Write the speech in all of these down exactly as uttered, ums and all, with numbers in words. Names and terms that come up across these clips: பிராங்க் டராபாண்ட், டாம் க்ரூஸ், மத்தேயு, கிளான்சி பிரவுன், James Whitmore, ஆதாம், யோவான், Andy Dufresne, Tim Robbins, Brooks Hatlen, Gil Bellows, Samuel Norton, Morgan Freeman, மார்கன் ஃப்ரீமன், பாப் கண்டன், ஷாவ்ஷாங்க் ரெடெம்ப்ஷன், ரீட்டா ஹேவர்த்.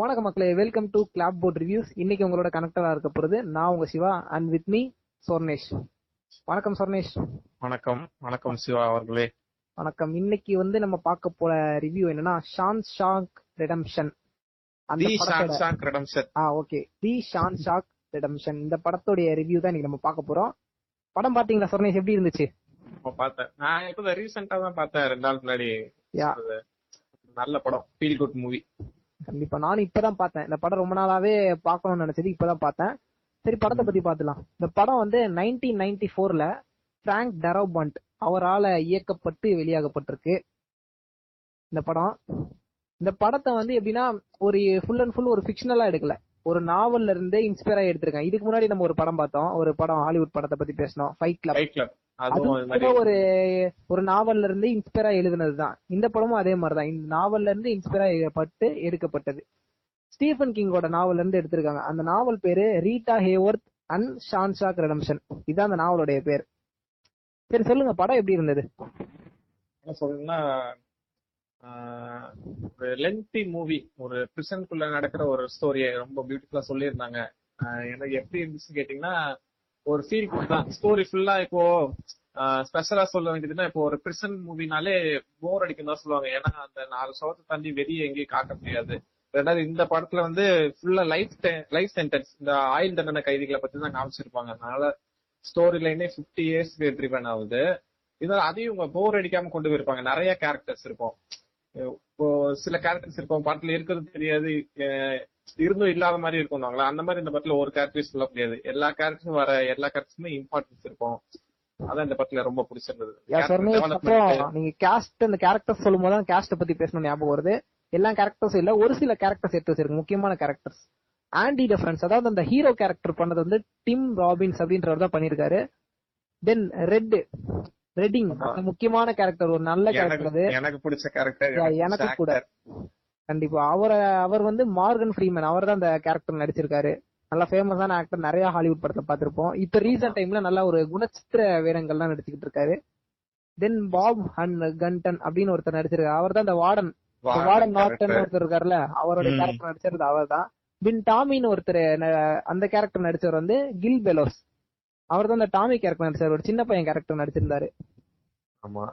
வணக்கம் மக்களே, welcome to clapboard reviews. இன்னைக்கு உங்களோட கனெக்டராக இருக்க போகிறது நான் உங்க Siva, and with me Sornesh. வணக்கம் சொர்ணேஷ். வணக்கம். வணக்கம் சிவா அவர்களே. வணக்கம். இன்னைக்கு வந்து நம்ம பார்க்க போற ரிவ்யூ என்னன்னா ஷாவ்ஷாங்க் ரெடெம்ப்ஷன். அந்த ஷாவ்ஷாங்க் ரெடெம்ப்ஷன் ஆ ஓகே தி ஷாவ்ஷாங்க் ரெடெம்ப்ஷன் இந்த படத்தோட ரிவ்யூ தான் இன்னைக்கு நம்ம பார்க்க போறோம். படம் பாத்தீங்களா சொர்ணேஷ்? எப்படி இருந்துச்சு? பார்த்தேன், நான் இப்ப ரீசன்ட்டா தான் பார்த்தேன், ரெண்டு நாள் முன்னாடி. நல்ல படம், ஃபீல் குட் மூவி. கண்டிப்பா நானும் இப்பதான் பார்த்தேன். இந்த படம் ரொம்ப நாளாவே பாக்கணும்னு நினைச்சது, இப்பதான் பார்த்தேன். சரி, படத்தை பத்தி பாத்துலாம். இந்த படம் வந்து நைன்டீன் நைன்டி போர்ல பிராங்க் டராபாண்ட் அவரால் இயக்கப்பட்டு வெளியாகப்பட்டிருக்கு இந்த படம். இந்த படத்தை வந்து எப்படின்னா ஒரு ஃபுல் அண்ட் ஃபுல் ஒரு ஃபிக்ஷனலா எடுக்கல, ஒரு நாவல்ல இருந்தே இன்ஸ்பயர் ஆகி எடுத்திருக்கேன். இதுக்கு முன்னாடி நம்ம ஒரு படம் பார்த்தோம், ஒரு படம் ஹாலிவுட் படத்தை பத்தி பேசணும், ஃபைட் கிளப். அதுவும் ஒரு ஒரு நாவல்ல இருந்து இன்ஸ்பயரா எழுதுனதுதான். இந்த படமும் அதே மாதிரிதான், இந்த நாவல்ல இருந்து இன்ஸ்பயரா பட்டு எடுக்கப்பட்டது. ஸ்டீஃபன் கிங்கோட நாவல்ல இருந்து எடுத்திருக்காங்க. அந்த நாவல் பேரு ரீட்டா ஹேவர்த் and ஷாவ்ஷாங்க் ரெடெம்ப்ஷன், இதுதான் அந்த நாவலுடைய பேர். சரி சொல்லுங்க, படம் எப்படி இருந்தது? என்ன சொல்றீங்கன்னா லென்த்தி மூவி, ஒரு பிரிசன்குள்ள நடக்கிற ஒரு ஸ்டோரியை ரொம்ப பியூட்டிஃபுல்லா சொல்லியிருந்தாங்க. எனக்கு எப்படி இருந்துச்சு கேட்டீங்கன்னா ஒரு ஃபீல் குட் தான். ஸ்டோரி ஃபுல்லா இப்போ ஸ்பெஷலா சொல்ல வேண்டியதுன்னா இப்போ ஒரு பிரிசன் மூவினாலே போர் அடிக்கும் தான் சொல்லுவாங்க. ஏன்னா அந்த நாலு சவத்தை தாண்டி வெளியே எங்கேயும் காக்க முடியாது. ரெண்டாவது இந்த படத்துல வந்து ஃபுல்லா லைஃப் லைஃப் சென்டென்ஸ், இந்த ஆயுள் தண்டனை கைதிகளை பத்தி தான் காமிச்சிருப்பாங்க. அதனால ஸ்டோரி லைனே பிப்டி இயர்ஸ்க்கு ட்ரிவன் ஆகுது. இதனால அதையும் இவங்க போர் அடிக்காம கொண்டு போயிருப்பாங்க. நிறைய கேரக்டர்ஸ் இருக்கும், இப்போ சில கேரக்டர்ஸ் இருக்கும் படத்துல இருக்கிறது தெரியாது, இருந்தும் இல்லாத மாதிரி இருக்கும்னாங்களா. அந்த மாதிரி இந்த படத்துல ஒரு கேரக்டர்ஸ் சொல்ல முடியாது, எல்லா கேரக்டர்ஸும் வர எல்லா கேரக்டர்ஸுமே இம்பார்ட்டன்ஸ் இருக்கும். அதான் இந்த படத்துல ரொம்ப பிடிச்சிருந்தது. நீங்க கேஸ்ட், அந்த கேரக்டர்ஸ் சொல்லும் போது கேஸ்ட பத்தி பேசணும் ஞாபகம் வருது. எல்லா கேரக்டர்ஸும் இல்ல, ஒரு சில கேரக்டர்ஸ் எடுத்து வச்சிருக்கு, முக்கியமான கேரக்டர்ஸ். ஆண்டி டிஃபரன்ஸ், அதாவது அந்த ஹீரோ கேரக்டர் பண்ணது வந்து டிம் ராபின்ஸ் அப்படின்றவர் தான் பண்ணிருக்காரு. தென் ரெட் ரெட்டிங், முக்கியமான கேரக்டர், ஒரு நல்ல கேரக்டர், எனக்கு பிடிச்ச கேரக்டர், எனக்கு கூட கண்டிப்பா. அவரை அவர் வந்து மார்கன் ஃப்ரீமன், அவர் தான் அந்த கேரக்டர் நடிச்சிருக்காரு. நல்லா ஃபேமஸான ஆக்டர், நிறைய ஹாலிவுட் படத்துல பாத்திருப்போம். இப்ப ரீசன்ட் டைம்ல நல்லா ஒரு குணச்சித்திர வேடங்கள்லாம் நடிச்சுக்கிட்டு இருக்காரு. தென் பாப் அண்ட் கண்டன் அப்படின்னு ஒருத்தர் நடிச்சிருக்காரு, அவர் தான் அந்த வார்டன் வார்டன் நார்டன் ஒருத்தர் இருக்காருல்ல, அவரோட கேரக்டர் நடிச்சிருந்தது அவர் தான். பின் டாமின்னு ஒருத்தர், அந்த கேரக்டர் நடிச்சவர் வந்து கில் பெலோஸ், அவர் தான் அந்த டாமி கேரக்டர் நடிச்சார், ஒரு சின்ன பையன் கேரக்டர் நடிச்சிருந்தாரு. ஆமா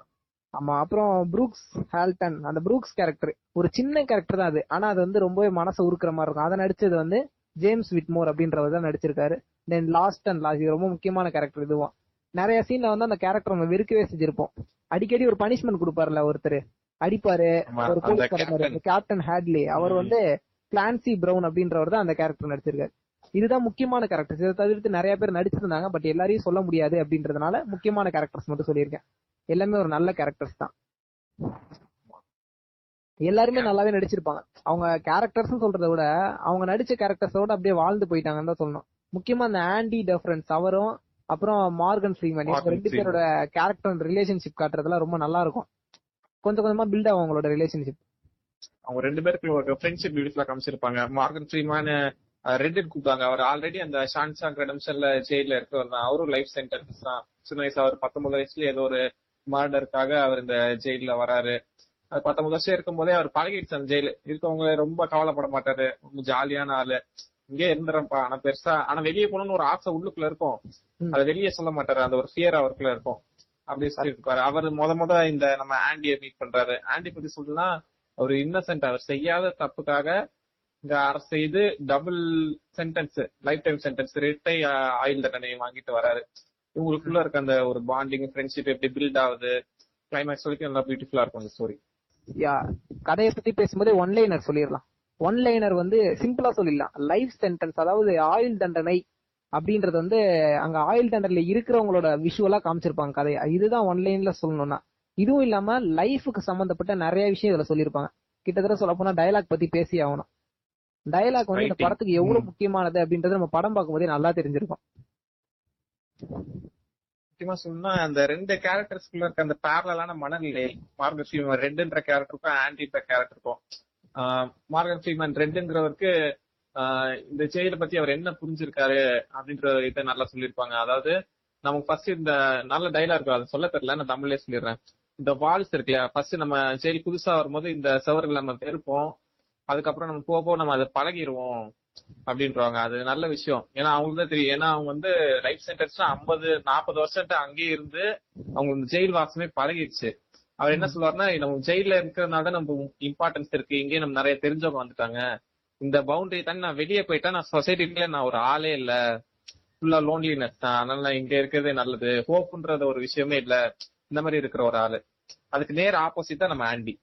ஆமா. அப்புறம் புரூக்ஸ் ஹால்டன், அந்த புரூக்ஸ் கேரக்டர் ஒரு சின்ன கேரக்டர் தான் அது, ஆனா அது வந்து ரொம்பவே மனசை உருக்குற மாதிரி இருக்கும். அதை நடிச்சது வந்து ஜேம்ஸ் விட்மோர் அப்படின்றவர் தான் நடிச்சிருக்காரு. தென் லாஸ்ட் அண்ட் லாஸ்ட், இது ரொம்ப முக்கியமான கேரக்டர். இதுவும் நிறைய சீன்ல வந்து அந்த கேரக்டர் நம்ம வெறுக்கவே செஞ்சிருப்போம். அடிக்கடி ஒரு பனிஷ்மெண்ட் கொடுப்பாருல, ஒருத்தர் அடிப்பாரு, ஒரு போலீஸ்காரர், கேப்டன் ஹாட்லி, அவர் வந்து கிளான்சி பிரவுன் அப்படின்றவர் தான் அந்த கேரக்டர் நடிச்சிருக்காரு. இதுதான் முக்கியமான கேரக்டர்ஸ். இதை தவிர்த்து நிறைய பேர் நடிச்சிருந்தாங்க, பட் எல்லாரையும் சொல்ல முடியாது அப்படின்றதுனால முக்கியமான கேரக்டர்ஸ் மட்டும் சொல்லியிருக்கேன். எல்லாமே ஒரு நல்ல கேரக்டர்ஸ் தான், எல்லாருமே நல்லாவே நடிச்சிருப்பாங்க. அவங்க கேரக்டர்ஸ் சொல்றத விட அவங்க நடிச்ச கேரக்டர்ஸோட அப்படியே வாழ்ந்து போயிட்டாங்கன்னு தான் சொல்லணும். முக்கியமா அந்த ஆண்டி டஃப்ரென்ஸ் அவரும், அப்புறம் மார்கன் ஃப்ரீமன், ரெண்டு பேரோட கேரக்டர் ரிலேஷன்ஷிப் காட்டுறதுலாம் ரொம்ப நல்லா இருக்கும். கொஞ்சம் கொஞ்சமா பில்ட் ஆகும் அவங்களோட ரிலேஷன்ஷிப். அவங்க ரெண்டு பேருக்கு ஃப்ரெண்ட்ஷிப் பியூட்டிஃபுல்லா காமிச்சிருப்பாங்க. மார்கன் ஃப்ரீமன் ரெடிட் கூப்பிட்டாங்க, அவர் ஆல்ரெடி அந்த ஷாவ்ஷாங்க் ரெடெம்ப்ஷன்ல ஜெயில இருக்கிறவர் தான். அவரும் லைஃப் சென்டென்ஸ் தான், சின்ன வயசு. அவர் பத்தொன்பது வயசுல ஏதோ ஒரு மர்டருக்காக அவர் இந்த ஜெயில வராரு. அது பத்தொன்பது வருஷம் இருக்கும் போதே அவர் பழகிடுச்சு அந்த ஜெயிலு இருக்கவங்கள. ரொம்ப கவலைப்பட மாட்டாரு, ரொம்ப ஜாலியான ஆளு. இங்கே இருந்துறப்பா, ஆனா பெருசா ஆனா வெளியே போகணும்னு ஒரு ஆசை உள்ளுக்குள்ள இருக்கும், அதை வெளியே சொல்ல மாட்டாரு. அந்த ஒரு ஃபியர் அவருக்குள்ள இருக்கும், அப்படி சொல்லி இருப்பாரு. அவர் முத முத இந்த நம்ம ஆண்டியை மீட் பண்றாரு. ஆண்டி பத்தி சொல்லுன்னா அவர் இன்னசென்ட், அவர் செய்யாத தப்புக்காக இந்த அரசு இது double sentence, lifetime sentence, ரெட்டை ஆயுள் தண்டனை வாங்கிட்டு வராரு. இவங்களுக்குள்ள இருக்க அந்த ஒரு பாண்டிங், ஃப்ரெண்ட்ஷிப் எப்படி பில்ட் ஆகுது, கிளைமேக்ஸ் வரைக்கும் நல்லா பியூட்டிஃபுல்லா இருக்கும் அந்த ஸ்டோரி. யா, கதையை பத்தி பேசும்போது ஒன் லைனர் சொல்லிடலாம். ஒன் லைனர் வந்து சிம்பிளா சொல்லிடலாம், லைஃப் சென்டென்ஸ், அதாவது ஆயுள் தண்டனை அப்படின்றது வந்து அங்க ஆயுள் தண்டனை இருக்கிறவங்களோட விஷுவலா காமிச்சிருப்பாங்க கதையை. இதுதான் ஒன் லைன்ல சொல்லணும்னா. இதுவும் இல்லாம லைஃபுக்கு சம்பந்தப்பட்ட நிறைய விஷயம் இதுல சொல்லியிருப்பாங்க. கிட்டத்தட்ட சொல்ல போனா டயலாக் பத்தி பேசி ஆகணும். டயலாக் வந்து இந்த படத்துக்கு எவ்வளவு முக்கியமானது அப்படின்றது நம்ம படம் பார்க்கும்போதே நல்லா தெரிஞ்சிருக்கும். முக்கியமா சொன்னா அந்த ரெண்டு கேரக்டர்ஸ்குள்ள இருக்க அந்த பேரலான மனநிலை, மார்கன் ஃப்ரீமன் ரெட்ன்ற கேரக்டருக்கும் ஆண்டின்ற கேரக்டருக்கும். ஆஹ் மார்கன் ஃப்ரீமன் ரெட்ங்கிறவருக்கு இந்த ஜெயில பத்தி அவர் என்ன புரிஞ்சிருக்காரு அப்படின்ற இதை நல்லா சொல்லியிருப்பாங்க. அதாவது நமக்கு ஃபர்ஸ்ட் இந்த நல்ல டயலாக் அதை சொல்ல தெரியல, நான் தமிழ்லயே சொல்லிடுறேன். இந்த வால்ஸ் இருக்குல்ல, ஃபர்ஸ்ட் நம்ம ஜெயில் புதுசா வரும்போது இந்த சவர்கள் நம்ம வெறுப்போம், அதுக்கப்புறம் நம்ம போக போக நம்ம அதை பழகிடுவோம் அப்படின்றாங்க. அது நல்ல விஷயம். ஏன்னா அவங்களுக்கு தான் தெரியும். ஏன்னா அவங்க வந்து லைஃப் சென்டென்ஸ்னா ஐம்பது நாற்பது வருஷம் அங்கேயே இருந்து அவங்களுக்கு ஜெயில் வாசமே பழகிடுச்சு. அவர் என்ன சொல்லுவாருன்னா, நம்ம ஜெயில இருக்கிறதுனால நம்ம இம்பார்ட்டன்ஸ் இருக்கு, இங்கேயே நம்ம நிறைய தெரிஞ்சவங்க வந்துட்டாங்க, இந்த பவுண்டரி தானே, நான் வெளியே போயிட்டா நான் சொசைட்டில நான் ஒரு ஆளே இல்ல, ஃபுல்லா லோன்லினஸ் தான், அதனால இங்க இருக்கிறதே நல்லது, ஹோப்ன்றத ஒரு விஷயமே இல்ல, இந்த மாதிரி இருக்கிற ஒரு ஆளு. அதுக்கு நேர் ஆப்போசிட் தான் நம்ம ஆண்டி.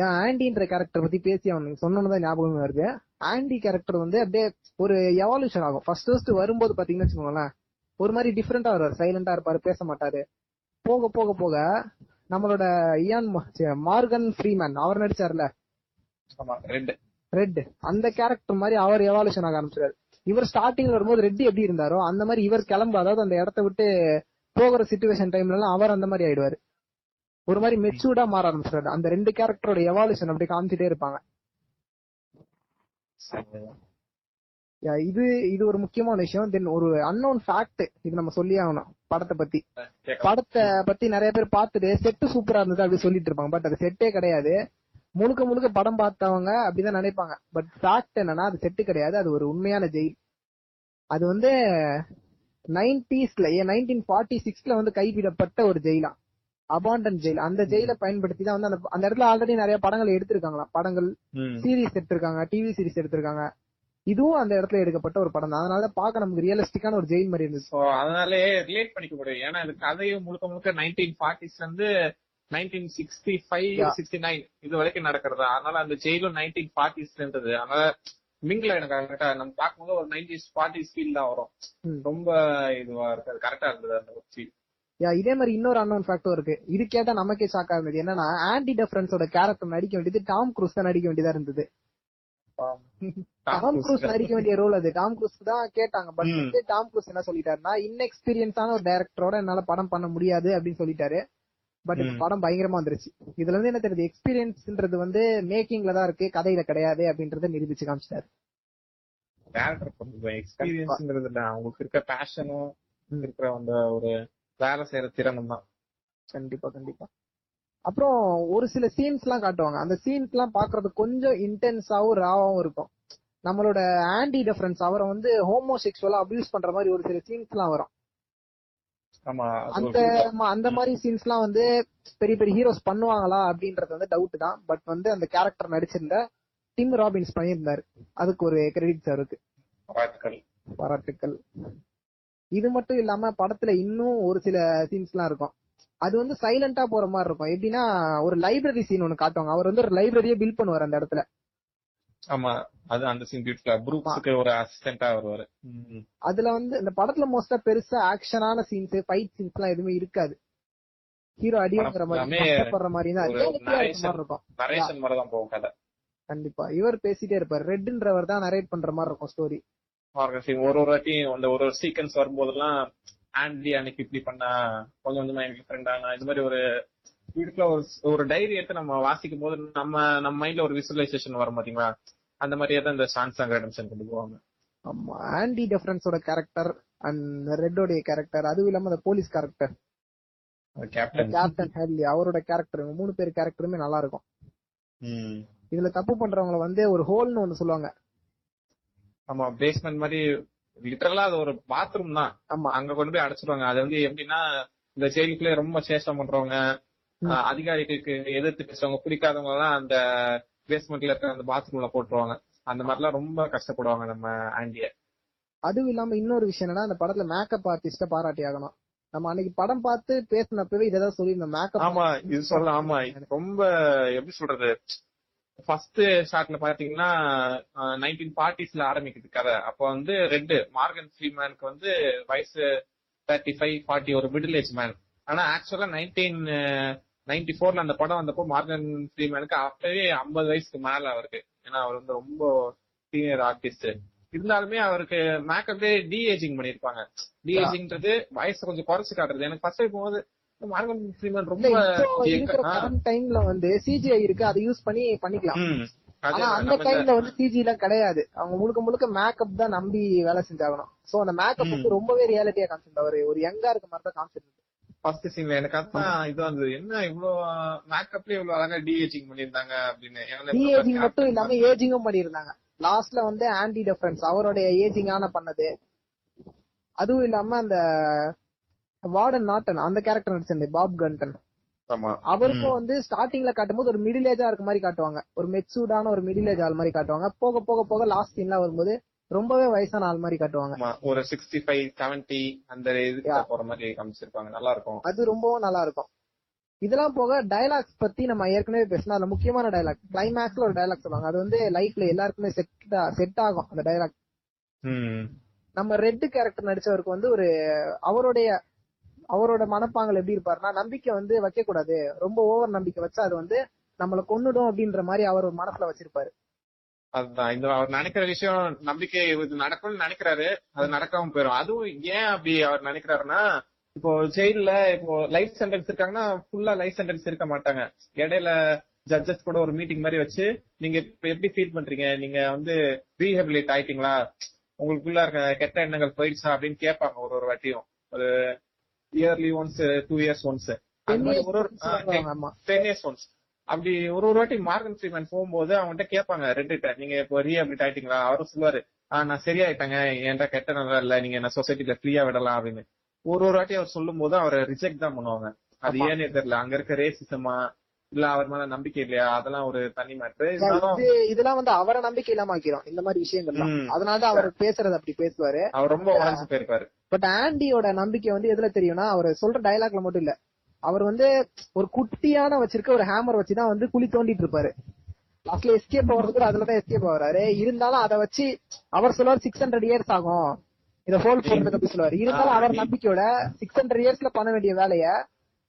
ஏன் ஆண்டின்ற கேரக்டர் பத்தி பேசி அவனுக்கு சொன்னதான் ஞாபகம் வருது. ஆண்டி கேரக்டர் வந்து அப்படியே ஒரு எவால்யூஷன் ஆகும். ஃபர்ஸ்ட் ஃபர்ஸ்ட் வரும்போது பாத்தீங்கன்னு வச்சுக்கோங்களேன், ஒரு மாதிரி டிஃப்ரெண்டா வருவாரு, சைலண்டா இருப்பாரு, பேச மாட்டாரு. போக போக போக நம்மளோட இயான் மார்கன் ஃப்ரீமேன் அவர் நடிச்சார்ல ரெட் ரெட், அந்த கேரக்டர் மாதிரி அவர் எவால்யூஷன் ஆக ஆரம்பிச்சிருக்காரு. இவர் ஸ்டார்டிங்ல வரும்போது ரெட் எப்படி இருந்தாரோ அந்த மாதிரி இவர் கிளம்ப, அதாவது அந்த இடத்த விட்டு போகிற சிச்சுவேஷன் டைம்ல எல்லாம் அவர் அந்த மாதிரி ஆயிடுவாரு, ஒரு மாதிரி மெச்சூர்டா மாற ஆரம்பிச்சிருக்காரு. அந்த ரெண்டு கேரக்டரோட எவால்யூஷன் அப்படி காமிச்சிட்டே இருப்பாங்க. இது இது ஒரு முக்கியமான விஷயம். தென் ஒரு அன்னோன் ஃபேக்ட், இது நம்ம சொல்லி ஆகணும். படத்தை பத்தி படத்தை பத்தி நிறைய பேர் பார்த்துட்டு செட்டு சூப்பரா இருந்தது அப்படி சொல்லிட்டு இருப்பாங்க. பட் அது செட்டே கிடையாது. முழுக்க முழுக்க படம் பார்த்தவங்க அப்படிதான் நினைப்பாங்க. பட் ஃபேக்ட் என்னன்னா, அது செட்டு கிடையாது, அது ஒரு உண்மையான ஜெயில். அது வந்து நைன்டீஸ்ல நைன்டீன் ஃபார்ட்டி சிக்ஸ்ல வந்து கைவிடப்பட்ட ஒரு ஜெயிலா, அபாண்டன் ஜெயில். அந்த ஜெயில பயன்படுத்தி தான் வந்து அந்த இடத்துல ஆல்ரெடி நிறைய படங்கள் எடுத்திருக்காங்களா, படங்கள் சீரீஸ் எடுத்திருக்காங்க, டிவி சீரீஸ் எடுத்திருக்காங்க. இதுவும் அந்த இடத்துல எடுக்கப்பட்ட ஒரு படம் தான். அதனால பாக்க நமக்கு ரியலிஸ்டிக்கான ஒரு ஜெயில் மாதிரி இருந்துச்சு. அதனால ரிலேட் பண்ணிக்க முடியும். ஏன்னா இந்த கதையும் முழுக்க முழுக்க நைன்டீன் ஃபார்ட்டிஸ்ல இருந்து nineteen sixty five sixty nine இது வரைக்கும் நடக்கிறதா. அதனால அந்த ஜெயிலும் நைன்டீன் ஃபார்ட்டிஸ்ன்றது அதனால மிங்கில் எனக்கு கரெக்டா நம்ம பார்க்கும்போது ஒரு நைன்டீன் ஃபார்ட்டிஸ் ஃபீல் தான் வரும். ரொம்ப இதுவா இருக்காது, கரெக்டா இருந்தது அந்த ஒரு ஃபீல். இதே மாதிரி இன்னொரு அன்னோன் ஃபேக்டர் இருக்கு. இது கேட்டா நமக்கே ஷாக்கா இருந்தது. என்னன்னா, ஆண்டி டஃப்ரன்ஸோட கேரக்டர் நடிக்க வேண்டியது டாம் க்ரூஸ் தான் நடிக்க வேண்டியதா இருந்தது. டாம் க்ரூஸ் நடிக்க வேண்டிய ரோல் அது. டாம் க்ரூஸ் தான் கேட்டாங்க. பட் வந்து டாம் க்ரூஸ் என்ன சொல்லிட்டாருன்னா, இன்எக்ஸ்பீரியன்ஸான ஒரு டைரக்டரோட என்னால படம் பண்ண முடியாது அப்படின்னு சொல்லிட்டாரு. பட் இந்த படம் பயங்கரமா வந்துருச்சு. இதுல இருந்து என்ன தெரியுது, எக்ஸ்பீரியன்ஸ்ன்றது வந்து மேக்கிங்ல தான் இருக்கு, கதையில கிடையாது அப்படின்றத நிரூபிச்சு காமிச்சிட்டாரு. அவங்களுக்கு இருக்க பேஷனும் இருக்கிற அந்த ஒரு வேலை செய்யற திறனும் தான். கண்டிப்பா கண்டிப்பா. அப்புறம் ஒரு சில சீன்ஸ் எல்லாம் காட்டுவாங்க. அந்த சீன்ஸ் எல்லாம் பாக்குறது கொஞ்சம் இன்டென்ஸாவும் ராவாவும் இருக்கும். நம்மளோட ஆண்டி டிஃபரன்ஸ் அவரை வந்து ஹோமோசெக்சுவலா அபியூஸ் பண்ற மாதிரி ஒரு சில சீன்ஸ் எல்லாம் வரும். அந்த அந்த மாதிரி சீன்ஸ் எல்லாம் வந்து பெரிய பெரிய ஹீரோஸ் பண்ணுவாங்களா அப்படின்றது வந்து டவுட் தான். பட் வந்து அந்த கேரக்டர் நடிச்சிருந்த டிம் ராபின்ஸ் பண்ணியிருந்தாரு, அதுக்கு ஒரு கிரெடிட்ஸ் அவருக்கு, பாராட்டுக்கள். இது மட்டும் இல்லாம படத்துல இன்னும் ஒரு சில சீன்ஸ் எல்லாம் இருக்கும். அது வந்து சைலண்டா போற மாதிரி இருக்கும். எப்படின்னா, ஒரு லைப்ரரி சீன் ஒண்ணு காட்டுவாங்க. அவர் வந்து ஒரு லைப்ரரியை பில்ட் பண்ணுவார் அந்த இடத்துல. ஆமா, அது அந்த சீன் பியூட்டிஃபுல்லா. ப்ரூக்ஸ்க்கு ஒரு அசிஸ்டன்ட்டா வருவாரு. அதுல வந்து இந்த படத்துல மோஸ்டா பெருசா ஆக்ஷனான சீன்ஸ், ஃபைட் சீன்ஸ் எல்லாம் எதுவுமே இருக்காது. ஹீரோ அடிங்கற மாதிரி பண்ற மாதிரி தான் இருக்கும். நரேஷன் மாதிரி தான் போகும் கதை. கண்டிப்பா இவர் பேசிட்டே இருப்பார். ரெட்ன்றவர் தான் நரேட் பண்ற மாதிரி இருக்கும் ஸ்டோரி. ஒரு ஒரு வாட்டியும் அந்த ஒரு ஒரு சீக்வென்ஸ் வரும்போதெல்லாம் ஆண்டி அன்னைக்கு இப்படி பண்ணா, கொஞ்சம் கொஞ்சமா எனக்கு ஃப்ரெண்ட் ஆனா, இது மாதிரி ஒரு வீட்டுக்குள்ள ஒரு ஒரு டைரி எடுத்து நம்ம வாசிக்கும் போது நம்ம நம்ம மைண்ட்ல ஒரு விசுவலைசேஷன் வரும் பாத்தீங்களா. அந்த மாதிரியே தான் இந்த ஷான்சாங் ரெடெம்ஷன் கொண்டு போவாங்க. ஆமா, ஆண்டி டிஃபரன்ஸோட கேரக்டர் அண்ட் ரெட்டோட கேரக்டர், அதுவும் இல்லாம அந்த police character, captain captain Hadley அவரோட கேரக்டர், மூணு பேர் கேரக்டருமே நல்லா இருக்கும். இதுல தப்பு பண்றவங்களை வந்து ஒரு ஹோல்னு ஒண்ணு சொல்லுவாங்க. ஆமா, பேஸ்மெண்ட் மாதிரி லிட்டரலா அது ஒரு பாத்ரூம் தான். ஆமா, அங்க கொண்டு போய் அடைச்சிருவாங்க. அது வந்து எப்படின்னா, இந்த ஜெயிலுக்குள்ளே ரொம்ப சேஷம் பண்றவங்க, அதிகாரிகளுக்கு எதிர்த்து பேசுறவங்க, பிடிக்காதவங்க எல்லாம் அந்த பேஸ்மெண்ட்ல இருக்கிற அந்த பாத்ரூம்ல போட்டுருவாங்க. அந்த மாதிரி எல்லாம் ரொம்ப கஷ்டப்படுவாங்க நம்ம ஆண்டிய. அதுவும் இல்லாம இன்னொரு விஷயம் என்னன்னா, அந்த படத்துல மேக்கப் ஆர்டிஸ்ட பாராட்டி ஆகணும். நம்ம அன்னைக்கு படம் பார்த்து பேசினப்பவே இதான் சொல்லிருந்தோம், மேக்கப். ஆமா, இது சொல்லலாம். ஆமா, ரொம்ப எப்படி சொல்றது, ஃபர்ஸ்ட் ஷாட்ல பாத்தீங்கன்னா நைன்டீன் ஃபார்ட்டிஸ்ல ஆரம்பிக்குது கதை. அப்ப வந்து ரெட் மார்கன் ஃப்ரீமேனுக்கு வந்து வயசு தேர்ட்டி ஃபைவ் ஃபார்ட்டி, ஒரு மிடில் ஏஜ் மேன். ஆனா ஆக்சுவலா நைன்டீன் நைன்டி போர்ல அந்த படம் வந்தப்போ மார்கன் ஃப்ரீமேனுக்கு அப்பவே ஐம்பது வயசுக்கு மேல அவருக்கு. ஏன்னா அவர் வந்து ரொம்ப சீனியர் ஆர்டிஸ்ட். இருந்தாலுமே அவருக்கு மேக்கப்லேயே டி ஏஜிங் பண்ணிருப்பாங்க. டி ஏஜிங்ன்றது வயசு கொஞ்சம் குறைச்சு காட்டுறது. எனக்கு ஃபர்ஸ்ட் டைம் போகும்போது மார்கன் ஃப்ரீமேன் ரொம்ப டைம்ல வந்து சிஜிஐ இருக்கு, அதை யூஸ் பண்ணி பண்ணிக்கலாம். ஆனா அந்த டைம்ல வந்து சிஜி எல்லாம் கிடையாது. அவங்க முழுக்க முழுக்க மேக்கப் தான் நம்பி வேலை செஞ்சாகணும். சோ அந்த மேக்கப் வந்து ரொம்பவே ரியாலிட்டியா காமிச்சிருந்தா, ஒரு யங்கா இருக்க மாதிரி தான் காமிச்சிருந்தது. ஃபர்ஸ்ட் சீன்ல எனக்கு அதான் இது வந்து என்ன இவ்வளவு மேக்கப்ல இவ்வளவு அழகா டி ஏஜிங் பண்ணிருந்தாங்க அப்படின்னு. டி ஏஜிங் மட்டும் இல்லாம ஏஜிங்கும் பண்ணிருந்தாங்க. லாஸ்ட்ல வந்து ஆண்டி டிஃபரன்ஸ் அவருடைய ஏஜிங்கான பண்ணது, அதுவும் இல்லாம அந்த வார்டன் நாட்டன் அந்த கேரக்டர் நடிச்சிருந்தது பாப் கண்டன், அவருக்கும் வந்து ஸ்டார்டிங்ல காட்டும்போது ஒரு மிடில் ஏஜ் ஆறு மாதிரி காட்டுவாங்க, ஒரு மெச்சூர்டான ஒரு மிடில் ஏஜ் ஆள் மாதிரி காட்டுவாங்க. போக போக போக லாஸ்ட் சீன்லாம் வரும்போது ரொம்பவே வயசான ஆள் மாதிரி காட்டுவாங்க, ஒரு சிக்ஸ்டி ஃபைவ் செவென்டி அந்த ஏஜ்ல போற மாதிரி காமிச்சிருப்பாங்க. நல்லா இருக்கும், அது ரொம்பவும் நல்லா இருக்கும். இதெல்லாம் போக டயலாக்ஸ் பத்தி நம்ம ஏற்கனவே பேசினா அதுல முக்கியமான டயலாக் கிளைமேக்ஸ்ல ஒரு டயலாக் சொல்லுவாங்க, அது வந்து லைஃப்ல எல்லாருக்குமே செட் செட் ஆகும் அந்த டயலாக். நம்ம ரெட் கேரக்டர் நடிச்சவருக்கு வந்து ஒரு அவருடைய அவரோட மனப்பாங்கல் எப்படி இருப்பாருன்னா, நம்பிக்கை வந்து வைக்க கூடாது, ரொம்ப ஓவர் நம்பிக்கை வச்சா அது வந்து நம்மளை கொன்னுடும் அப்படின்ற மாதிரி அவர் ஒரு மனசுல வச்சிருப்பாரு. அதுதான் இந்த அவர் நினைக்கிற விஷயம், நம்பிக்கை நடக்கும்னு நினைக்கிறாரு, அது நடக்காம போயிடும். அதுவும் ஏன் அப்படி அவர் நினைக்கிறாருன்னா, இப்போ ஜெயில இப்போ லைஃப் சென்டென்ஸ் இருக்காங்கன்னா ஃபுல்லா லைஃப் சென்டென்ஸ் இருக்க மாட்டாங்க, இடையில ஜட்ஜஸ் கூட ஒரு மீட்டிங் மாதிரி வச்சு நீங்க எப்படி ஃபீல் பண்றீங்க, நீங்க வந்து ரீஹபிலிட் ஆயிட்டீங்களா, உங்களுக்குள்ள இருக்க கெட்ட எண்ணங்கள் போயிடுச்சா அப்படின்னு கேட்பாங்க. ஒரு ஒரு வாட்டியும் ஒரு yearly once, two years once, ஒரு டென் இயர்ஸ் ஒன்ஸ் அப்படி ஒரு ஒரு வாட்டி மார்கன் ஃப்ரீமன் போகும்போது அவன்கிட்ட கேட்பாங்க ரெட்டிட்ட நீங்க இப்போ ரீஹபிலிட் ஆயிட்டீங்களா, அவரும் சொல்லுவாரு ஆஹ் நான் சரியாயிட்டாங்க, என்கிட்ட கெட்ட நல்லா இல்ல, நீங்க என்ன சொசைட்டில ஃப்ரீயா விடலாம் அப்படின்னு. ஒரு ஒரு வாட்டி அவர் சொல்லும் போது அவரை ரிஜெக்ட் தான் பண்ணுவாங்க. அது ஏன்னே தெரியல, அங்க இருக்க ரேசிசமா இல்ல அவர் மேல நம்பிக்கை இல்லையா, அதெல்லாம் ஒரு தனி மேட்டர். இதெல்லாம் வந்து அவரை நம்பிக்கை இல்லாம ஆக்கிரும் இந்த மாதிரி விஷயங்கள்லாம், அதனாலதான் அவர் பேசுறது அப்படி பேசுவாரு, அவர் ரொம்ப உடஞ்சு போயிருப்பாரு. பட் ஆண்டியோட நம்பிக்கை வந்து எதுல தெரியும்னா, அவர் சொல்ற டயலாக்ல மட்டும் இல்ல, அவர் வந்து ஒரு குட்டியான வச்சிருக்க ஒரு ஹேமர் வச்சுதான் வந்து குழி தோண்டிட்டு இருப்பாரு. லாஸ்ட்ல எஸ்கேப் ஆகுறது கூட அதுலதான் எஸ்கேப் ஆகுறாரு. இருந்தாலும் அதை வச்சு அவர் சொல்லுவார் சிக்ஸ் ஹண்ட்ரட் இயர்ஸ் ஆகும் இத ஹோல்ட் பண்றதுக்கு சொல்லுவாரு. இருந்தாலும் அவர் நம்பிக்கையோட சிக்ஸ் ஹண்ட்ரட் இயர்ஸ்ல பண்ண வேண்டிய வேலைய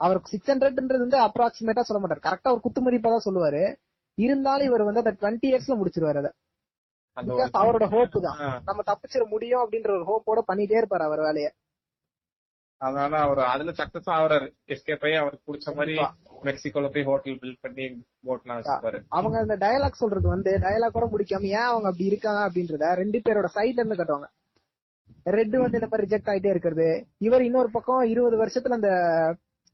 அவர் சிக்ஸ் ஹண்ட்ரட்ன்றது வந்து அப்ராக்சிமேட்டா சொல்ல மாட்டாரு, கரெக்டா ஒரு குத்துமதிப்பா தான் சொல்லுவாரு. இருந்தாலும் இவர் வந்து அந்த டுவெண்ட்டி இயர்ஸ்ல முடிச்சிருவாரு. அதை அவரோட ஹோப்பு தான், நம்ம தப்பிச்சிட முடியும் அப்படின்ற ஒரு ஹோப்போட பண்ணிட்டே இருப்பாரு அவர் வேலைய. அதனால அவர் அதுல சக்சஸ் ஆகுறாரு. எஸ்கேப் ஆகி அவருக்கு பிடிச்ச மாதிரி மெக்சிகோல போய் ஹோட்டல் பில்ட் பண்ணி போட்லாம் வச்சிருப்பாரு. அவங்க அந்த டயலாக் சொல்றது வந்து டயலாக்கோட முடிக்காம ஏன் அவங்க அப்படி இருக்காங்க அப்படின்றத ரெண்டு பேரோட சைட்ல இருந்து கட்டுவாங்க. ரெட் வந்து இந்த மாதிரி ரிஜெக்ட் ஆயிட்டே இருக்கிறது, இவர் இன்னொரு பக்கம் இருபது வருஷத்துல அந்த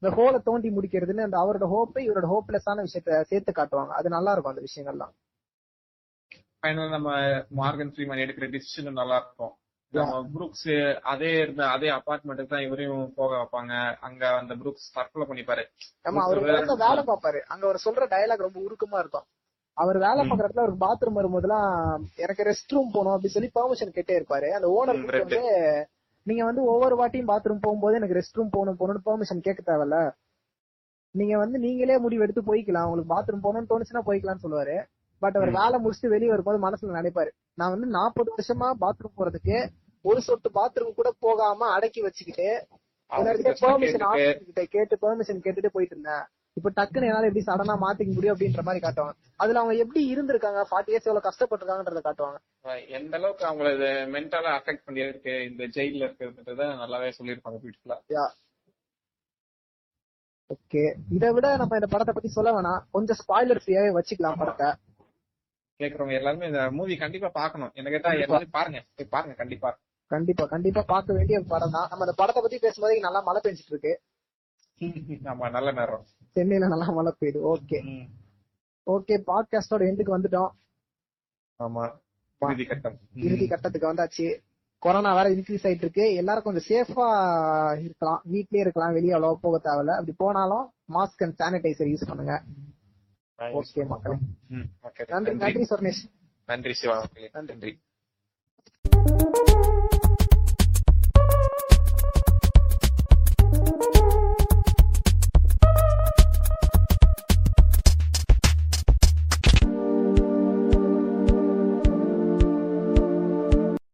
இந்த ஹோலை தோண்டி முடிக்கிறதுன்னு அந்த அவரோட ஹோப்பை இவரோட ஹோப்லெஸ்ஸான விஷயத்த சேர்த்து காட்டுவாங்க. அது நல்லா இருக்கும் அந்த விஷயங்கள்லாம். ஃபைனலா நம்ம மார்கன் ஃப்ரீமன் எடுக்கிற டிசிஷன் நல்லா இருக்கும். புரூக்ஸ் அதே இருந்த அதே அபார்ட்மெண்ட்டுக்கு தான் இவரையும் போக வைப்பாங்க. அங்க அந்த புரூக்ஸ் தற்கொலை பண்ணிப்பாரு. ஆமா, அவரு வேலை பார்ப்பாரு. அங்க அவர் சொல்ற டயலாக் ரொம்ப உருக்கமா இருக்கும். அவர் வேலை பாக்குறதுல அவருக்கு பாத்ரூம் வரும்போதெல்லாம் எனக்கு ரெஸ்ட் ரூம் போகணும் அப்படின்னு சொல்லி பெர்மிஷன் கேட்டே இருப்பாரு. அந்த ஓனர் வந்து நீங்க வந்து ஒவ்வொரு வாட்டியும் பாத்ரூம் போகும்போது எனக்கு ரெஸ்ட் ரூம் போகணும் போகணும்னு பெர்மிஷன் கேட்க தேவையில்ல, நீங்க வந்து நீங்களே முடிவு எடுத்து போய்க்கலாம், உங்களுக்கு பாத்ரூம் போகணும்னு தோணுச்சுன்னா போய்க்கலாம்னு சொல்லுவாரு. பட் அவர் வேலை முடிச்சுட்டு வெளியே வரும்போது மனசுல நினைப்பாரு, நான் வந்து நாற்பது வருஷமா பாத்ரூம் போறதுக்கு ஒரு சொட்டு பாத்ரூம் கூட போகாம அடக்கி வச்சுக்கிட்டு பெர்மிஷன் கேட்டு பெர்மிஷன் கேட்டுட்டு போயிட்டு இருந்தேன், இப்ப டக்குன்னு என்னால எப்படி சடனா மாத்திக்க முடியும் அப்படின்ற மாதிரி காட்டுவாங்க. அதுல அவங்க எப்படி இருந்திருக்காங்க, நாற்பது இயர்ஸ் எவ்வளவு கஷ்டப்பட்டிருக்காங்கன்றத காட்டுவாங்க. எந்த அளவுக்கு அவங்களை இது மென்டலா அஃபெக்ட் பண்ணியிருக்கு இந்த ஜெயில இருக்கிறதுன்றத நல்லாவே சொல்லியிருப்பாங்க பியூட்டிஃபுல்லா. ஓகே, இதை விட நம்ம இந்த படத்தை பத்தி சொல்ல வேணாம், கொஞ்சம் ஸ்பாயிலர் ஃப்ரீயாவே வச்சுக்கலாம். படத்தை கேக்குறவங்க எல்லாருமே இந்த மூவி கண்டிப்பா பாக்கணும். என்ன கேட்டா எல்லாரும் பாருங்க பாருங்க கண்டிப்பா கண்டிப்பா கண்டிப்பா பாக்க வேண்டிய படம் தான். நம்ம இந்த படத்தை பத்தி பேசும்போது நல்லா மழை பெஞ்சிட்டு இருக்கு. ஆமா, நல்ல நேரம், சென்னையில நல்லா மழை பெய்யுது. ஓகே ஓகே, பாட்காஸ்டோட எண்டுக்கு வந்துட்டோம். ஆமா, இறுதி கட்டம் இறுதி கட்டத்துக்கு வந்தாச்சு. கொரோனா வேற இன்க்ரீஸ் ஆயிட்டு இருக்கு. எல்லாரும் கொஞ்சம் சேஃபா இருக்கலாம், வீட்லயே இருக்கலாம், வெளியே அவ்வளவா போக தேவையில்ல. அப்படி போனாலும் மாஸ்க் அண்ட் சானிடைசர் யூஸ் பண்ணுங்க. ஓகே மக்களே, நன்றி நன்றி சொர்ணேஷ். நன்றி சிவா. நன்றி.